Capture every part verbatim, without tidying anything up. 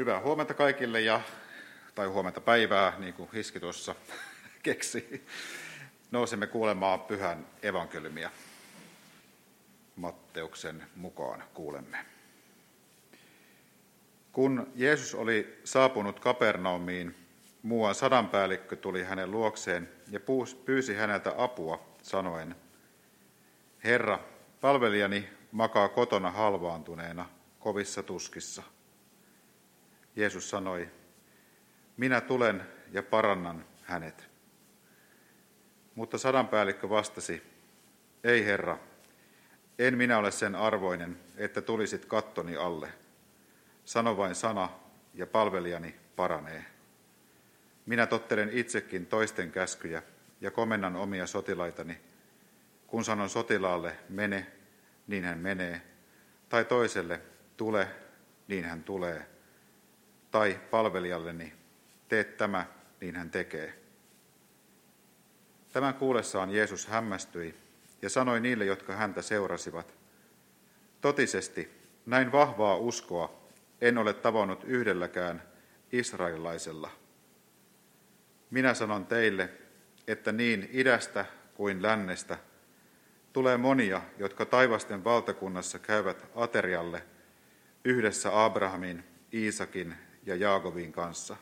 Hyvää huomenta kaikille, ja, tai huomenta päivää, niin kuin Hiski tuossa keksi. Nousemme kuulemaan pyhän evankeliumia. Matteuksen mukaan kuulemme. Kun Jeesus oli saapunut Kapernaumiin, muuan sadanpäällikkö tuli hänen luokseen ja pyysi häneltä apua, sanoen, Herra, palvelijani makaa kotona halvaantuneena kovissa tuskissa. Jeesus sanoi, minä tulen ja parannan hänet. Mutta sadanpäällikkö vastasi, ei Herra, en minä ole sen arvoinen, että tulisit kattoni alle. Sano vain sana ja palvelijani paranee. Minä tottelen itsekin toisten käskyjä ja komennan omia sotilaitani. Kun sanon sotilaalle, mene, niin hän menee. Tai toiselle, tule, niin hän tulee. Tai palvelijalleni, tee tämä, niin hän tekee. Tämän kuullessaan Jeesus hämmästyi ja sanoi niille, jotka häntä seurasivat, totisesti, näin vahvaa uskoa en ole tavannut yhdelläkään israelilaisella. Minä sanon teille, että niin idästä kuin lännestä tulee monia, jotka taivasten valtakunnassa käyvät aterialle yhdessä Abrahamin, Iisakin ja Jaakobin kanssa.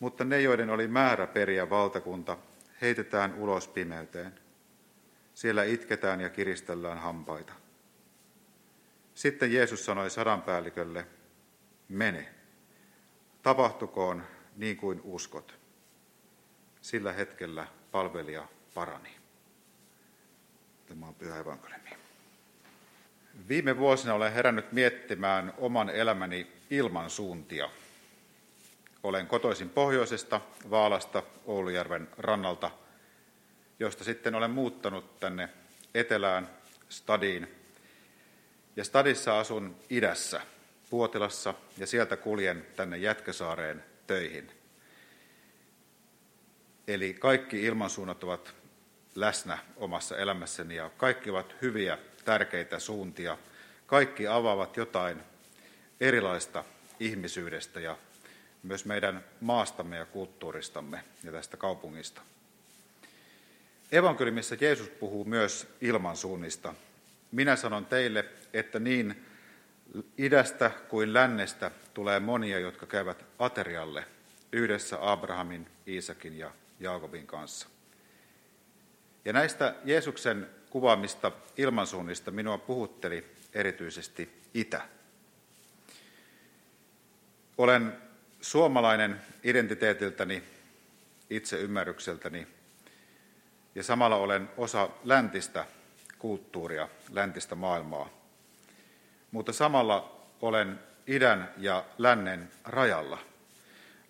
Mutta ne, joiden oli määrä periä valtakunta, heitetään ulos pimeyteen. Siellä itketään ja kiristellään hampaita. Sitten Jeesus sanoi sadanpäällikölle, mene, tapahtukoon niin kuin uskot. Sillä hetkellä palvelija parani. Tämä on pyhä evankeliumi. Viime vuosina olen herännyt miettimään oman elämäni ilman suuntia. Olen kotoisin pohjoisesta, Vaalasta, Oulujärven rannalta, josta sitten olen muuttanut tänne etelään, Stadiin. Ja Stadissa asun idässä, Puotilassa, ja sieltä kuljen tänne Jätkäsaareen töihin. Eli kaikki ilmansuunnat ovat läsnä omassa elämässäni, ja kaikki ovat hyviä, tärkeitä suuntia. Kaikki avaavat jotain erilaista ihmisyydestä ja myös meidän maastamme ja kulttuuristamme ja tästä kaupungista. Evankeliumissa Jeesus puhuu myös ilmansuunnista. Minä sanon teille, että niin idästä kuin lännestä tulee monia, jotka käyvät aterialle yhdessä Abrahamin, Iisakin ja Jaakobin kanssa. Ja näistä Jeesuksen kuvaamista ilmansuunnista minua puhutteli erityisesti itä. Olen suomalainen identiteetiltäni, itseymmärrykseltäni, ja samalla olen osa läntistä kulttuuria, läntistä maailmaa. Mutta samalla olen idän ja lännen rajalla.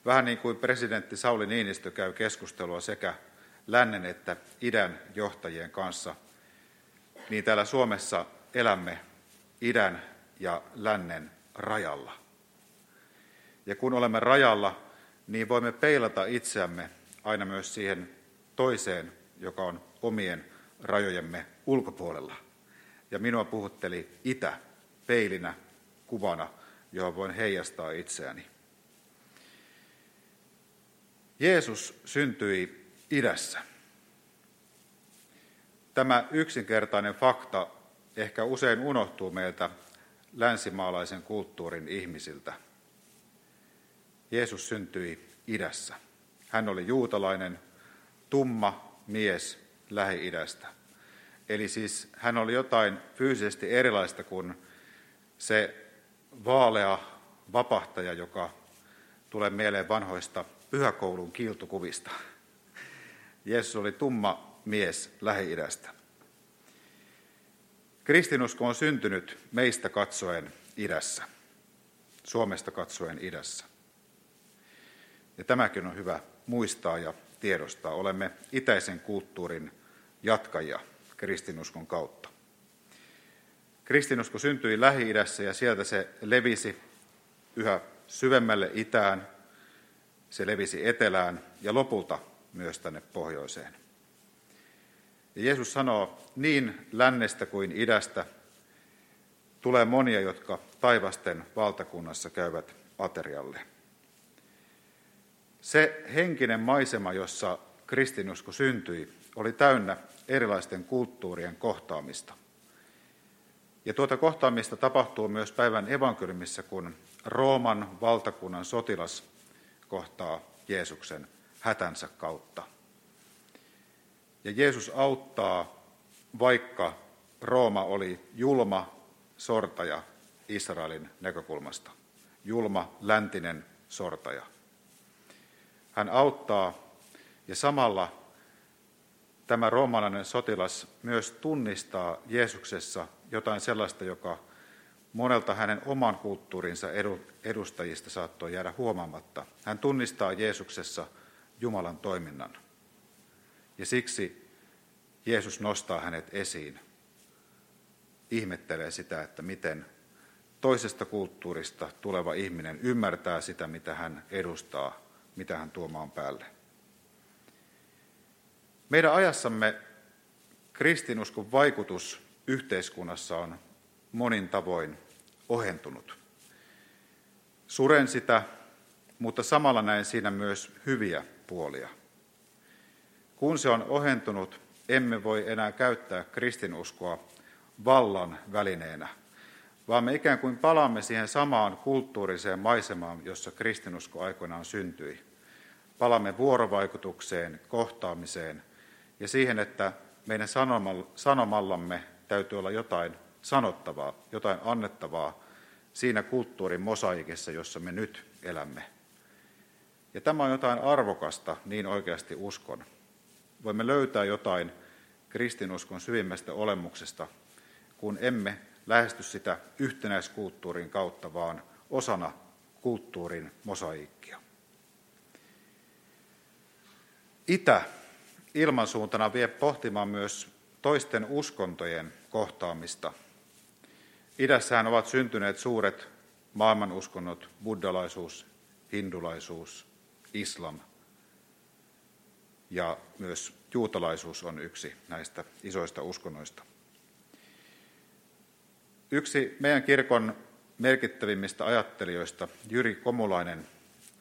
Vähän niin kuin presidentti Sauli Niinistö käy keskustelua sekä lännen että idän johtajien kanssa, niin täällä Suomessa elämme idän ja lännen rajalla. Ja kun olemme rajalla, niin voimme peilata itseämme aina myös siihen toiseen, joka on omien rajojemme ulkopuolella. Ja minua puhutteli itä peilinä, kuvana, johon voin heijastaa itseäni. Jeesus syntyi idässä. Tämä yksinkertainen fakta ehkä usein unohtuu meiltä länsimaalaisen kulttuurin ihmisiltä. Jeesus syntyi idässä. Hän oli juutalainen, tumma mies Lähi-idästä. Eli siis hän oli jotain fyysisesti erilaista kuin se vaalea vapahtaja, joka tulee mieleen vanhoista pyhäkoulun kiiltokuvista. Jeesus oli tumma mies Lähi-idästä. Kristinusko on syntynyt meistä katsoen idässä, Suomesta katsoen idässä. Ja tämäkin on hyvä muistaa ja tiedostaa. Olemme itäisen kulttuurin jatkajia kristinuskon kautta. Kristinusko syntyi Lähi-idässä ja sieltä se levisi yhä syvemmälle itään, se levisi etelään ja lopulta myös tänne pohjoiseen. Ja Jeesus sanoo, niin lännestä kuin idästä tulee monia, jotka taivasten valtakunnassa käyvät aterialle. Se henkinen maisema, jossa kristinusko syntyi, oli täynnä erilaisten kulttuurien kohtaamista. Ja tuota kohtaamista tapahtuu myös päivän evankeliumissa, kun Rooman valtakunnan sotilas kohtaa Jeesuksen hätänsä kautta. Ja Jeesus auttaa, vaikka Rooma oli julma sortaja Israelin näkökulmasta. Julma läntinen sortaja. Hän auttaa, ja samalla tämä roomalainen sotilas myös tunnistaa Jeesuksessa jotain sellaista, joka monelta hänen oman kulttuurinsa edustajista saattoi jäädä huomaamatta. Hän tunnistaa Jeesuksessa Jumalan toiminnan. Ja siksi Jeesus nostaa hänet esiin, ihmettelee sitä, että miten toisesta kulttuurista tuleva ihminen ymmärtää sitä, mitä hän edustaa, mitä hän tuo maan päälle. Meidän ajassamme kristinuskon vaikutus yhteiskunnassa on monin tavoin ohentunut. Suren sitä, mutta samalla näen siinä myös hyviä puolia. Kun se on ohentunut, emme voi enää käyttää kristinuskoa vallan välineenä, vaan me ikään kuin palaamme siihen samaan kulttuuriseen maisemaan, jossa kristinusko aikoinaan syntyi. Palaamme vuorovaikutukseen, kohtaamiseen ja siihen, että meidän sanomallamme täytyy olla jotain sanottavaa, jotain annettavaa siinä kulttuurin mosaikissa, jossa me nyt elämme. Ja tämä on jotain arvokasta, niin oikeasti uskon. Voimme löytää jotain kristinuskon syvimmästä olemuksesta, kun emme lähesty sitä yhtenäiskulttuurin kautta, vaan osana kulttuurin mosaiikkia. Itä ilmansuuntana vie pohtimaan myös toisten uskontojen kohtaamista. Idässähän ovat syntyneet suuret maailmanuskonnot, buddhalaisuus, hindulaisuus, islam ja myös juutalaisuus on yksi näistä isoista uskonnoista. Yksi meidän kirkon merkittävimmistä ajattelijoista, Jyri Komulainen,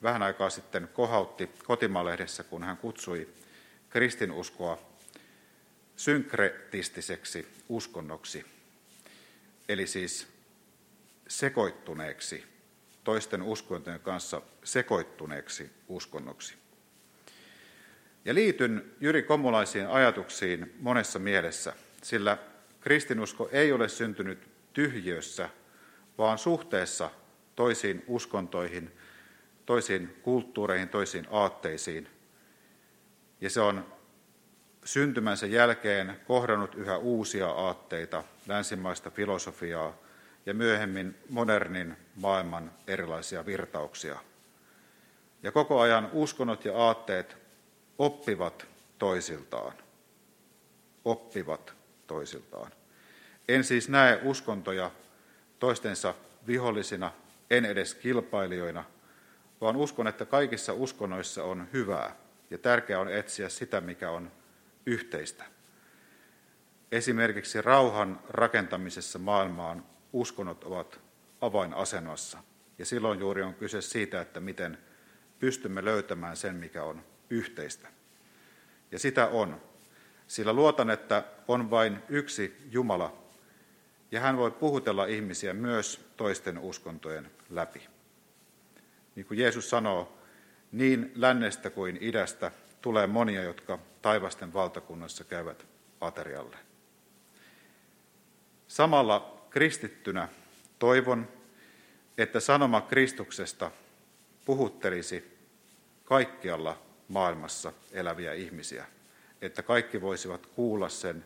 vähän aikaa sitten kohautti Kotimaanlehdessä, kun hän kutsui kristinuskoa synkretistiseksi uskonnoksi, eli siis sekoittuneeksi, toisten uskontojen kanssa sekoittuneeksi uskonnoksi. Ja liityn Jyri Komulaisiin ajatuksiin monessa mielessä, sillä kristinusko ei ole syntynyt tyhjiössä, vaan suhteessa toisiin uskontoihin, toisiin kulttuureihin, toisiin aatteisiin. Ja se on syntymänsä jälkeen kohdannut yhä uusia aatteita, länsimaista filosofiaa ja myöhemmin modernin maailman erilaisia virtauksia. Ja koko ajan uskonnot ja aatteet oppivat toisiltaan. Oppivat toisiltaan. En siis näe uskontoja toistensa vihollisina, en edes kilpailijoina, vaan uskon, että kaikissa uskonnoissa on hyvää, ja tärkeää on etsiä sitä, mikä on yhteistä. Esimerkiksi rauhan rakentamisessa maailmaan uskonnot ovat avainasemassa, ja silloin juuri on kyse siitä, että miten pystymme löytämään sen, mikä on yhteistä. Ja sitä on, sillä luotan, että on vain yksi Jumala, ja hän voi puhutella ihmisiä myös toisten uskontojen läpi. Niin kuin Jeesus sanoo, niin lännestä kuin idästä tulee monia, jotka taivasten valtakunnassa käyvät aterialle. Samalla kristittynä toivon, että sanoma Kristuksesta puhuttelisi kaikkialla maailmassa eläviä ihmisiä, että kaikki voisivat kuulla sen,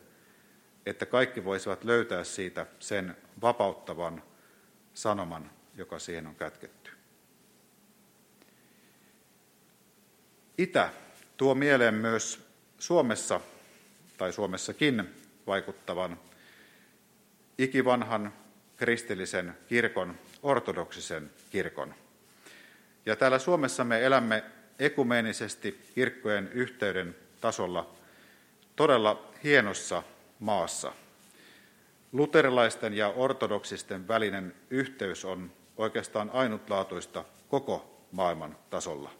että kaikki voisivat löytää siitä sen vapauttavan sanoman, joka siihen on kätketty. Itä tuo mieleen myös Suomessa, tai Suomessakin vaikuttavan, ikivanhan kristillisen kirkon, ortodoksisen kirkon. Ja täällä Suomessa me elämme ekumeenisesti kirkkojen yhteyden tasolla todella hienossa maassa. Luterilaisten ja ortodoksisten välinen yhteys on oikeastaan ainutlaatuista koko maailman tasolla.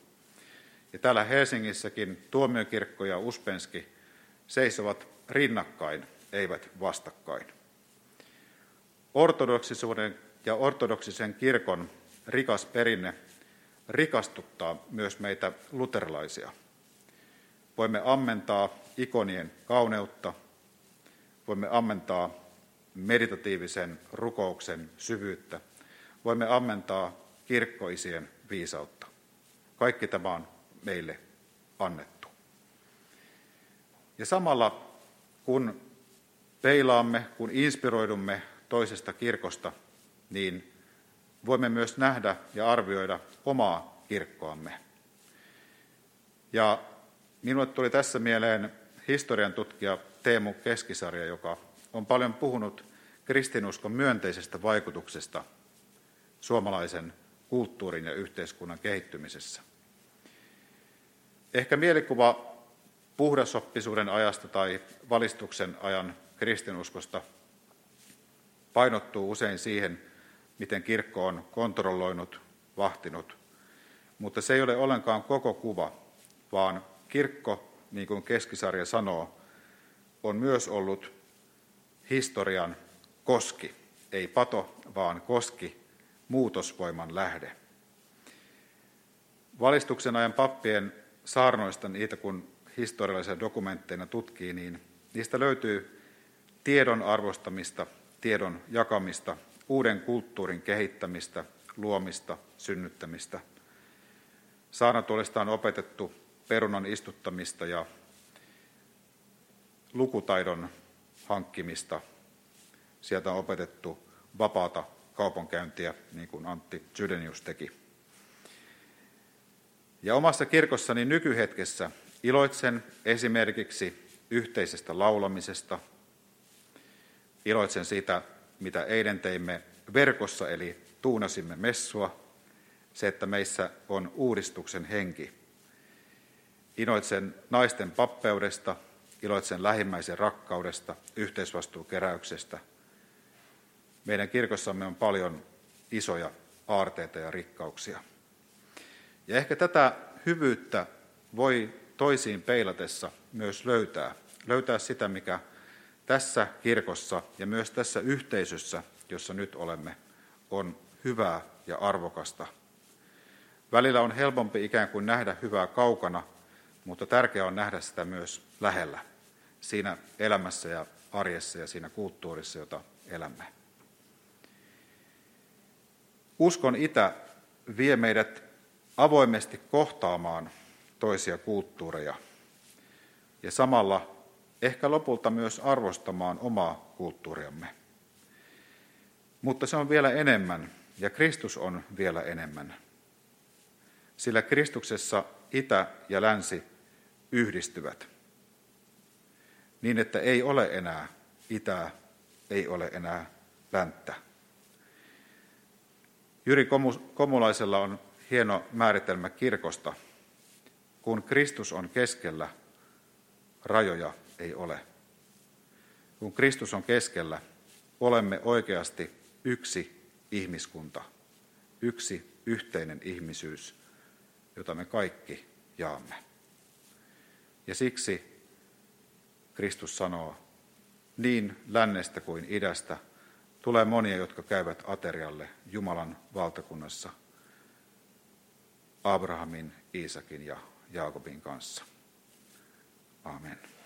Ja täällä Helsingissäkin tuomiokirkko ja Uspenski seisovat rinnakkain, eivät vastakkain. Ortodoksisuuden ja ortodoksisen kirkon rikas perinne rikastuttaa myös meitä luterilaisia. Voimme ammentaa ikonien kauneutta, voimme ammentaa meditatiivisen rukouksen syvyyttä, voimme ammentaa kirkkoisien viisautta. Kaikki tämä on meille annettu. Ja samalla kun peilaamme, kun inspiroidumme toisesta kirkosta, niin voimme myös nähdä ja arvioida omaa kirkkoamme. Ja minulle tuli tässä mieleen historian tutkija Teemu Keskisarja, joka on paljon puhunut kristinuskon myönteisestä vaikutuksesta suomalaisen kulttuurin ja yhteiskunnan kehittymisessä. Ehkä mielikuva puhdasoppisuuden ajasta tai valistuksen ajan kristinuskosta painottuu usein siihen, miten kirkko on kontrolloinut, vahtinut, mutta se ei ole ollenkaan koko kuva, vaan kirkko, niin kuin Keskisarja sanoo, on myös ollut historian koski, ei pato, vaan koski, muutosvoiman lähde. Valistuksen ajan pappien saarnoista, niitä kun historiallisia dokumentteina tutkii, niin niistä löytyy tiedon arvostamista, tiedon jakamista, uuden kulttuurin kehittämistä, luomista, synnyttämistä. Saarnatuolista on opetettu perunan istuttamista ja lukutaidon hankkimista. Sieltä on opetettu vapaata kaupankäyntiä, niin kuin Antti Zydenius teki. Ja omassa kirkossani nykyhetkessä iloitsen esimerkiksi yhteisestä laulamisesta. Iloitsen siitä, mitä eilen teimme verkossa, eli tuunasimme messua. Se, että meissä on uudistuksen henki. Iloitsen naisten pappeudesta. Iloitsen lähimmäisen rakkaudesta, yhteisvastuukeräyksestä. Meidän kirkossamme on paljon isoja aarteita ja rikkauksia. Ja ehkä tätä hyvyyttä voi toisiin peilatessa myös löytää. Löytää sitä, mikä tässä kirkossa ja myös tässä yhteisössä, jossa nyt olemme, on hyvää ja arvokasta. Välillä on helpompi ikään kuin nähdä hyvää kaukana, mutta tärkeää on nähdä sitä myös lähellä, siinä elämässä ja arjessa ja siinä kulttuurissa, jota elämme. Uskon itä vie meidät avoimesti kohtaamaan toisia kulttuureja ja samalla ehkä lopulta myös arvostamaan omaa kulttuuriamme. Mutta se on vielä enemmän ja Kristus on vielä enemmän, sillä Kristuksessa itä ja länsi yhdistyvät niin, että ei ole enää itää, ei ole enää länttä. Jyri Komulaisella on hieno määritelmä kirkosta. Kun Kristus on keskellä, rajoja ei ole. Kun Kristus on keskellä, olemme oikeasti yksi ihmiskunta, yksi yhteinen ihmisyys, jota me kaikki jaamme. Ja siksi Kristus sanoo, niin lännestä kuin idästä tulee monia, jotka käyvät aterialle Jumalan valtakunnassa Abrahamin, Iisakin ja Jaakobin kanssa. Amen.